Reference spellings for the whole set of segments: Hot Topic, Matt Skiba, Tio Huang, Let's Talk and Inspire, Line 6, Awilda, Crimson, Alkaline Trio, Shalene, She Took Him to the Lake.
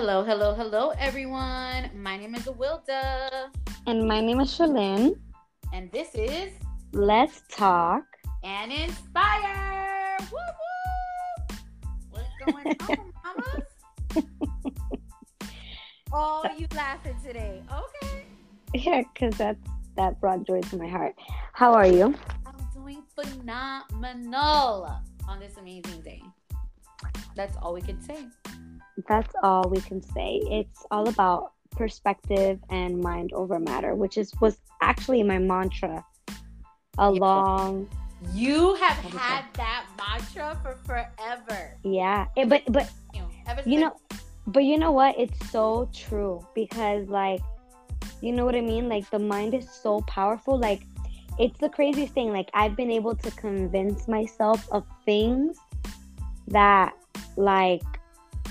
Hello, hello, hello, everyone. My name is Awilda. And my name is Shalene. And this is Let's Talk and Inspire. Woo woo! What's going on, mamas? Oh, you laughing today? Okay. Yeah, because that brought joy to my heart. How are you? I'm doing phenomenal on this amazing day. That's all we can say. That's all we can say. It's all about perspective and mind over matter, which was actually my mantra along. You have had that mantra for forever. Yeah, but you know what? It's so true because, like, you know what I mean? Like, the mind is so powerful. Like, it's the craziest thing. Like, I've been able to convince myself of things that, like,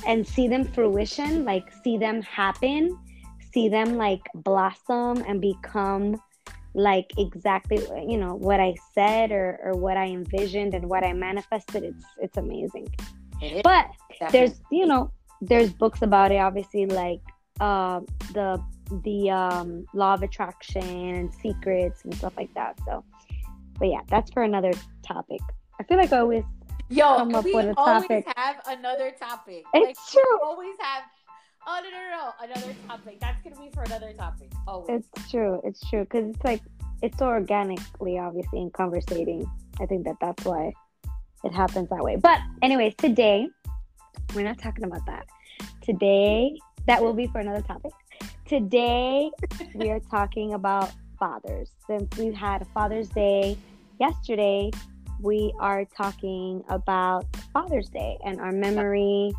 and see them fruition, like see them happen, see them like blossom and become like exactly, you know, what I said or what I envisioned and what I manifested. It's amazing. It is. But there's, you know, there's books about it, obviously, like the law of attraction and secrets and stuff like that. So, but yeah, that's for another topic. I feel like I always come up with a topic. Always have another topic. It's like, true. Always have. Oh no, another topic. That's gonna be for another topic. Always. It's true. It's true because it's like it's so organically, obviously, in conversating. I think that's why it happens that way. But anyways, today we're not talking about that. Today that will be for another topic. Today we are talking about fathers. Since we've had Father's Day yesterday, we are talking about Father's Day and our memory,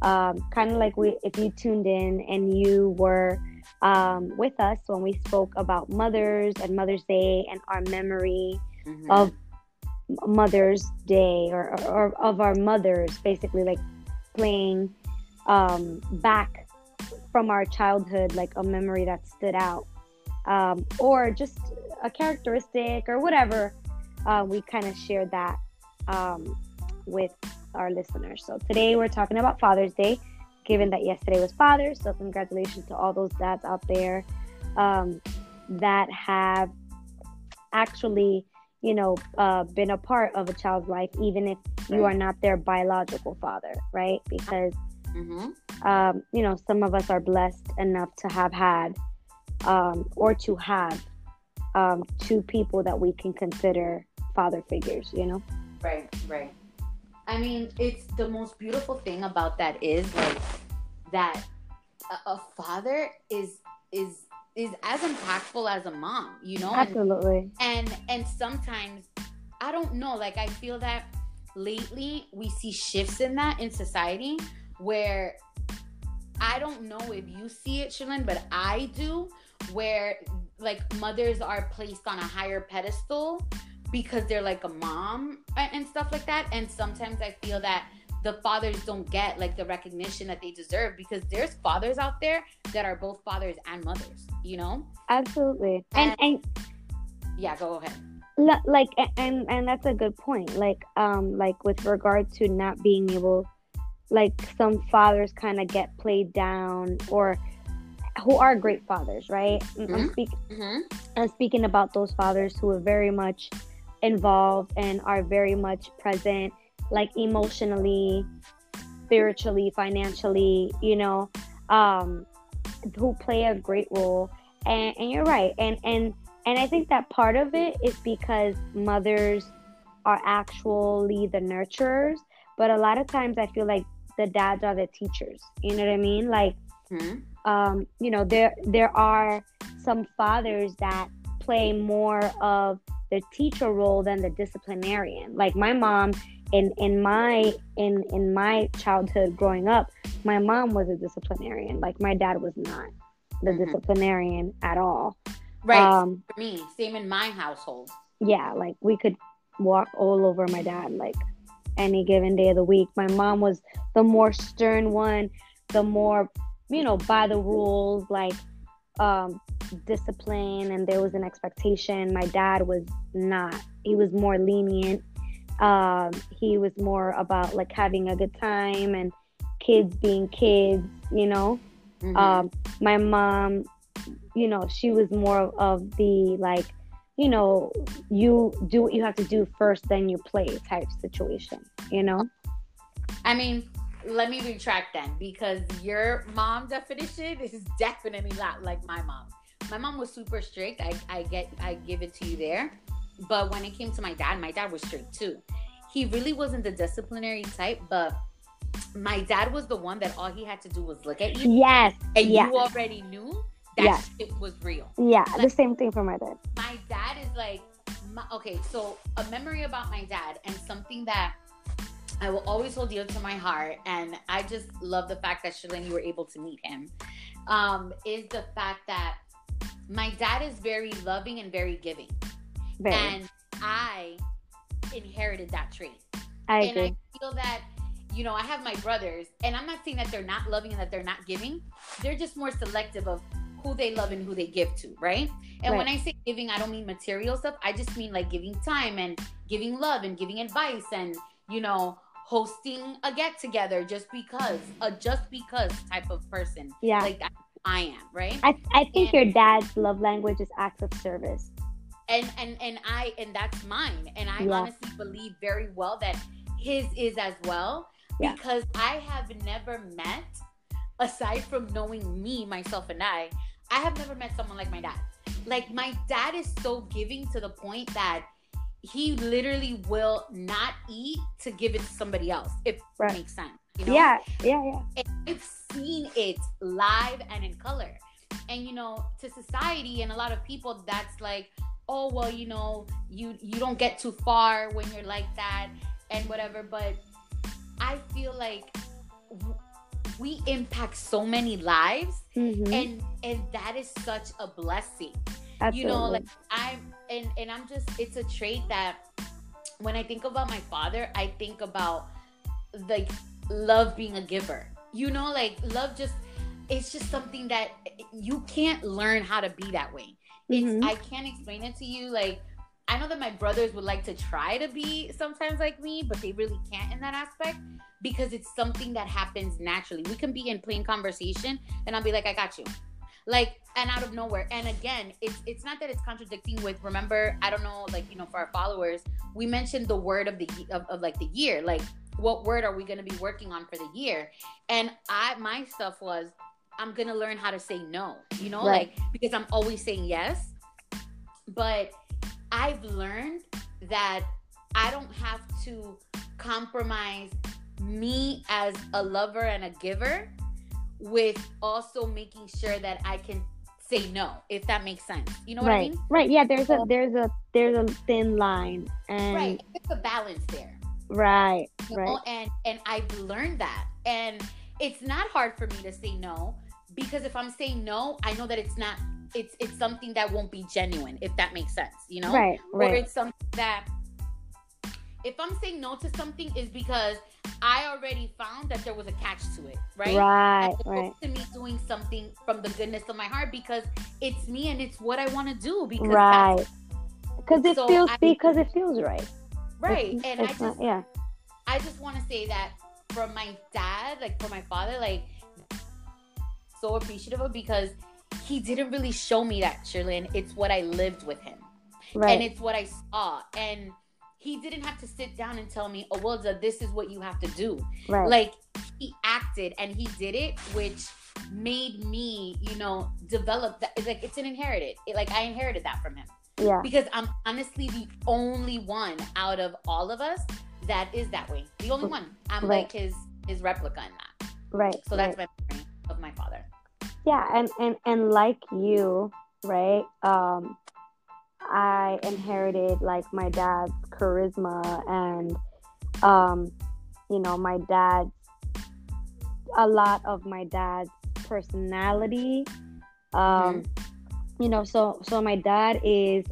kind of like if you tuned in and you were with us when we spoke about mothers and Mother's Day and our memory of Mother's Day or of our mothers, basically like playing back from our childhood, like a memory that stood out or just a characteristic or whatever. We kind of share that with our listeners. So today we're talking about Father's Day, given that yesterday was Father's. So congratulations to all those dads out there that have actually, you know, been a part of a child's life, even if you are not their biological father, right? Because, you know, some of us are blessed enough to have had or to have two people that we can consider father figures, you know? Right. I mean, it's the most beautiful thing about that is like that a father is as impactful as a mom, you know? Absolutely. And sometimes, I don't know, like I feel that lately we see shifts in that in society where I don't know if you see it, Shalene, but I do, where like mothers are placed on a higher pedestal because they're like a mom and stuff like that. And sometimes I feel that the fathers don't get like the recognition that they deserve because there's fathers out there that are both fathers and mothers, you know? Absolutely. And yeah, go ahead. Like, and that's a good point. Like with regard to not being able, like some fathers kind of get played down or who are great fathers, right? I'm speaking about those fathers who are very much involved and are very much present, like emotionally, spiritually, financially, you know, who play a great role. And you're right. And I think that part of it is because mothers are actually the nurturers, but a lot of times I feel like the dads are the teachers. You know what I mean? Like, you know, there are some fathers that play more of the teacher role than the disciplinarian. Like my mom, in my childhood growing up, my mom was a disciplinarian. Like my dad was not the disciplinarian at all. Right. For me, same in my household. Yeah, like we could walk all over my dad, like any given day of the week. My mom was the more stern one, the more, you know, by the rules, like discipline, and there was an expectation. My dad was not. He was more lenient. He was more about like having a good time and kids being kids, you know. Mm-hmm. My mom, you know, she was more of the, like, you know, you do what you have to do first, then you play type situation, you know? I mean, let me retract then, because your mom definition is definitely not like my mom. My mom was super strict. I give it to you there. But when it came to my dad was strict too. He really wasn't the disciplinary type, but my dad was the one that all he had to do was look at you. Yes. And you already knew that shit was real. Yeah, like, the same thing for my dad. My dad is like, okay, so a memory about my dad and something that I will always hold dear to my heart, and I just love the fact that Shalene, you were able to meet him, is the fact that my dad is very loving and very giving. Very. And I inherited that trait. I agree. I feel that, you know, I have my brothers, and I'm not saying that they're not loving and that they're not giving. They're just more selective of who they love and who they give to, right? And when I say giving, I don't mean material stuff. I just mean like giving time and giving love and giving advice and, you know, hosting a get-together just because type of person. Yeah. Like I am, right? I think your dad's love language is acts of service. And that's mine. And I honestly believe very well that his is as well, because I have never met, aside from knowing me, myself, and I have never met someone like my dad. Like, my dad is so giving to the point that he literally will not eat to give it to somebody else, if it makes sense. You know? Yeah. And I've seen it live and in color. And, you know, to society and a lot of people, that's like, oh, well, you know, you don't get too far when you're like that and whatever. But I feel like we impact so many lives, mm-hmm. and that is such a blessing. Absolutely. You know, like I'm just, it's a trait that when I think about my father, I think about like love being a giver, you know, like love just, it's just something that you can't learn how to be that way. Mm-hmm. I can't explain it to you. Like, I know that my brothers would like to try to be sometimes like me, but they really can't in that aspect because it's something that happens naturally. We can be in plain conversation and I'll be like, I got you. Like, and out of nowhere. And again, it's not that it's contradicting with, remember, I don't know, like, you know, for our followers, we mentioned the word of the of like the year. Like, what word are we going to be working on for the year? And my stuff was, I'm going to learn how to say no, you know, like, because I'm always saying yes. But I've learned that I don't have to compromise me as a lover and a giver with also making sure that I can say no, if that makes sense. You know what I mean? Right. Yeah. There's a thin line. And right. There's a balance there. Right. You know? Right. And I've learned that. And it's not hard for me to say no, because if I'm saying no, I know that it's not, it's something that won't be genuine, if that makes sense, you know? Right, right. Or it's something that, if I'm saying no to something, is because I already found that there was a catch to it, right? Right, right. To me doing something from the goodness of my heart because it's me and it's what I want to do. Because right. Because it feels right. Right. I just want to say that from my dad, like from my father, like, so appreciative of, because he didn't really show me that, Shalene. It's what I lived with him. Right. And it's what I saw. And he didn't have to sit down and tell me, Awilda, this is what you have to do. Right. Like, he acted and he did it, which made me, you know, develop that. It's like, it's an inherited. I inherited that from him. Yeah. Because I'm honestly the only one out of all of us that is that way. The only one. I'm like his replica in that. Right. So that's my memory of my father. Yeah, and like you, right? I inherited like my dad's charisma and, you know, a lot of my dad's personality. Mm-hmm. You know, so my dad is,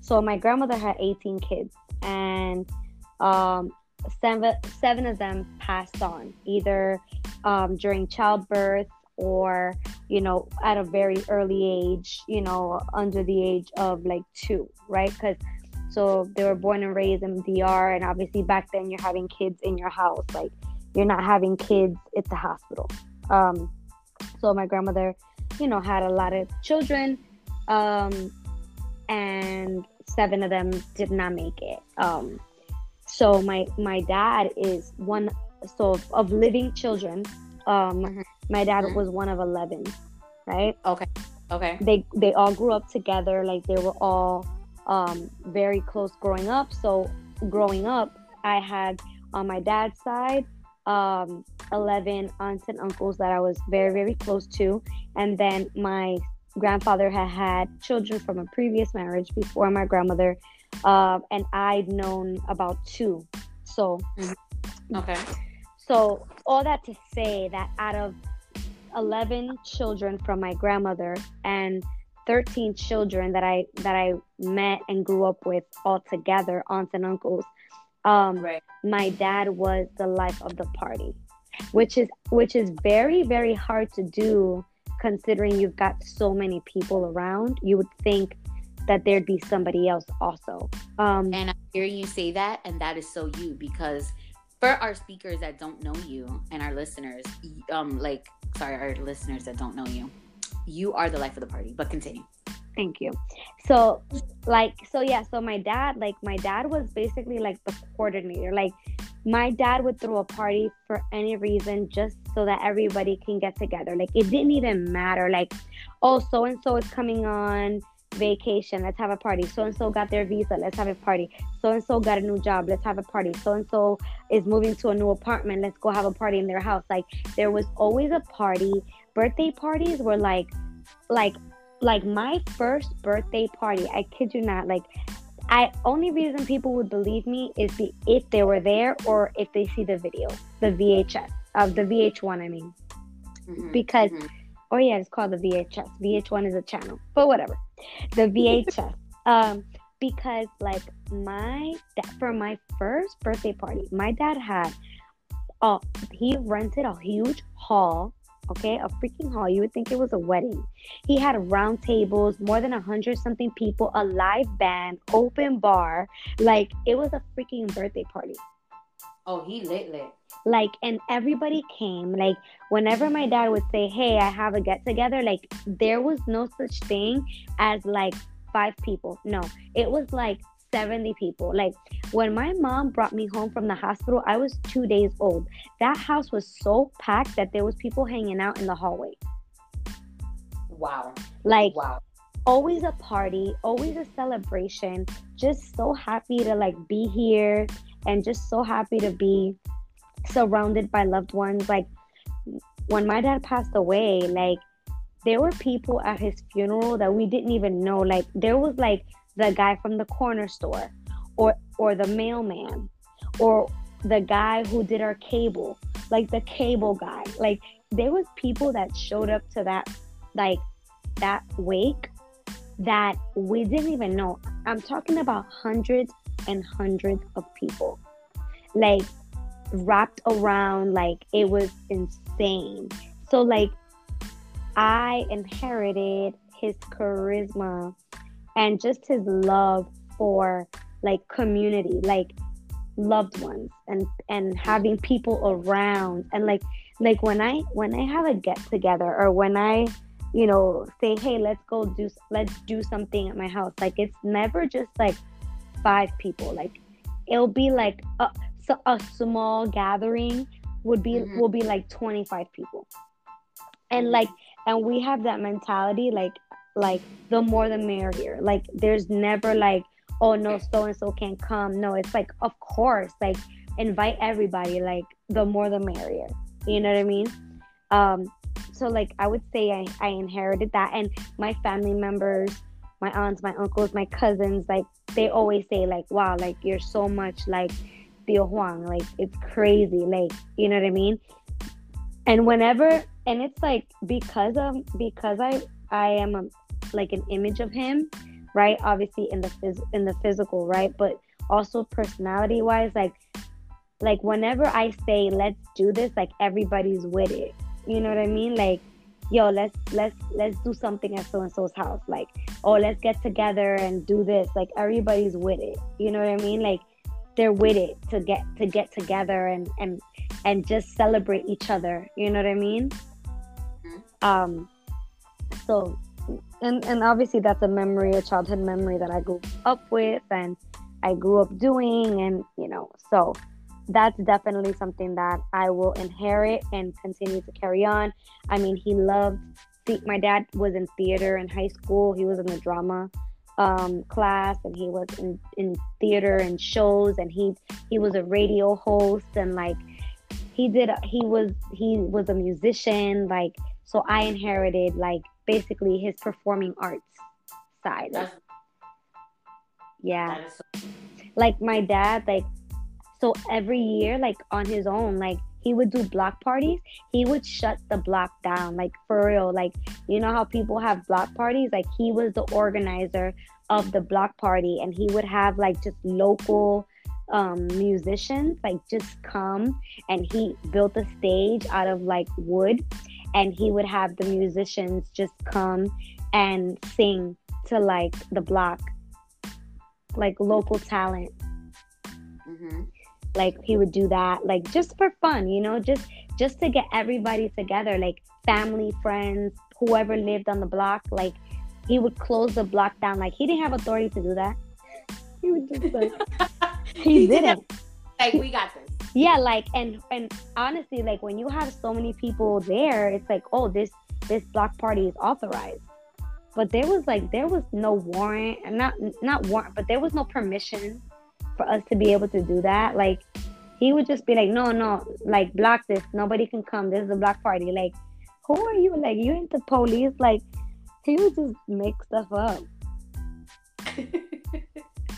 so my grandmother had 18 kids, and seven of them passed on either during childbirth, or, you know, at a very early age, you know, under the age of like 2, right? Because so they were born and raised in DR, and obviously back then you're having kids in your house, like you're not having kids at the hospital. So my grandmother, you know, had a lot of children, and 7 of them did not make it. So my dad is one, so of living children, my dad was one of 11, right? Okay. They all grew up together. Like, they were all very close growing up. So growing up, I had on my dad's side 11 aunts and uncles that I was very, very close to. And then my grandfather had children from a previous marriage before my grandmother, and I'd known about 2. So, okay. So all that to say that out of 11 children from my grandmother and 13 children that I met and grew up with all together, aunts and uncles, right, my dad was the life of the party, which is very, very hard to do, considering you've got so many people around. You would think that there'd be somebody else also. And I hear you say that, and that is so you, because for our speakers that don't know you and our listeners, our listeners that don't know you, you are the life of the party. But continue. Thank you. So my dad was basically like the coordinator. Like, my dad would throw a party for any reason just so that everybody can get together. Like, it didn't even matter. Like, oh, so-and-so is coming on vacation, let's have a party. So-and-so got their visa, let's have a party. So-and-so got a new job, let's have a party. So-and-so is moving to a new apartment, let's go have a party in their house. Like, there was always a party. Birthday parties were like my first birthday party, I kid you not, like, I only reason people would believe me is if they were there or if they see the video, the VH1, I mean. Mm-hmm, because, oh yeah, it's called the VHS. VH1 is a channel, but whatever. The VHS. Because, like, my dad, for my first birthday party, my dad had, he rented a huge hall, okay? A freaking hall. You would think it was a wedding. He had round tables, more than 100-something people, a live band, open bar. Like, it was a freaking birthday party. Oh, he lit. Like, and everybody came. Like, whenever my dad would say, hey, I have a get-together, like, there was no such thing as, like, 5 people. No, it was, like, 70 people. Like, when my mom brought me home from the hospital, I was 2 days old. That house was so packed that there was people hanging out in the hallway. Wow. Like, wow. Always a party, always a celebration. Just so happy to, like, be here and just so happy to be surrounded by loved ones. Like, when my dad passed away, like, there were people at his funeral that we didn't even know. Like, there was, like, the guy from the corner store, or the mailman, or the guy who did our cable, like the cable guy. Like, there was people that showed up to that, like, that wake that we didn't even know. I'm talking about hundreds and hundreds of people, like, wrapped around. Like, it was insane. So, like, I inherited his charisma and just his love for, like, community, like, loved ones, and having people around. And like when I have a get together, or when I, you know, say, hey, let's do something at my house, like, it's never just like 5 people. Like, it'll be like a small gathering will be like 25 people. And like, and we have that mentality, like the more the merrier. Like, there's never like, oh no, so and so can't come. No, it's like, of course, like, invite everybody. Like, the more the merrier. You know what I mean? So like, I would say I inherited that, and my family members, my aunts, my uncles, my cousins, like, they always say, like, wow, like, you're so much like Tio Huang. Like, it's crazy. Like, you know what I mean? And whenever, and it's like, because I am like an image of him, right? Obviously in the physical, right? But also personality wise, like whenever I say, let's do this, like, everybody's with it. You know what I mean? Like, yo, let's do something at so-and-so's house. Like, oh, let's get together and do this. Like, everybody's with it. You know what I mean? Like, they're with it to get together and and just celebrate each other. You know what I mean? So, and obviously that's a memory, a childhood memory that I grew up with and I grew up doing, and, you know, so that's definitely something that I will inherit and continue to carry on. I mean, he loved, my dad was in theater in high school. He was in the drama class, and he was in theater and shows, and he was a radio host, and like he was a musician, like, so I inherited like basically his performing arts side. Yeah. Like my dad, like, so every year, like on his own, like he would do block parties. He would shut the block down, like for real. Like, you know how people have block parties? Like he was the organizer of the block party, and he would have like just local musicians like just come, and he built a stage out of like wood, and he would have the musicians just come and sing to like the block, like local talent. Mm-hmm. Like he would do that, like just for fun, you know, just to get everybody together, like family, friends, whoever lived on the block. Like he would close the block down. Like he didn't have authority to do that. He would do that. He didn't. Like, we got this. Yeah, like, and honestly, like when you have so many people there, it's like, oh, this block party is authorized. But there was no warrant, and not warrant, but there was no permission for us to be able to do that. Like he would just be like, no, like block this, nobody can come, this is a block party. Like, who are you? Like, you ain't the police. Like, he would just make stuff up.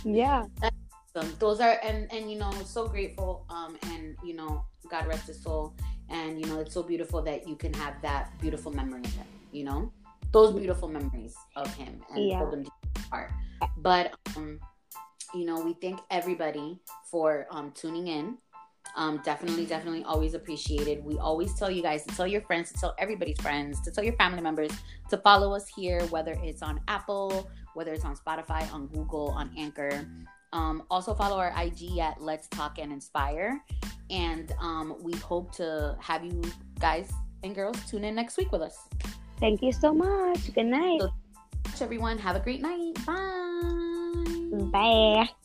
Yeah, that's awesome. Those are and you know, so grateful, and you know, God rest his soul, and you know, it's so beautiful that you can have that beautiful memory of him, you know, those beautiful memories of him, and yeah, hold them apart. But you know, we thank everybody for tuning in. Definitely always appreciated. We always tell you guys to tell your friends, to tell everybody's friends, to tell your family members to follow us here, whether it's on Apple, whether it's on Spotify, on Google, on Anchor. Also follow our IG at Let's Talk and Inspire. And we hope to have you guys and girls tune in next week with us. Thank you so much. Good night. So, everyone, have a great night. Bye. Bye.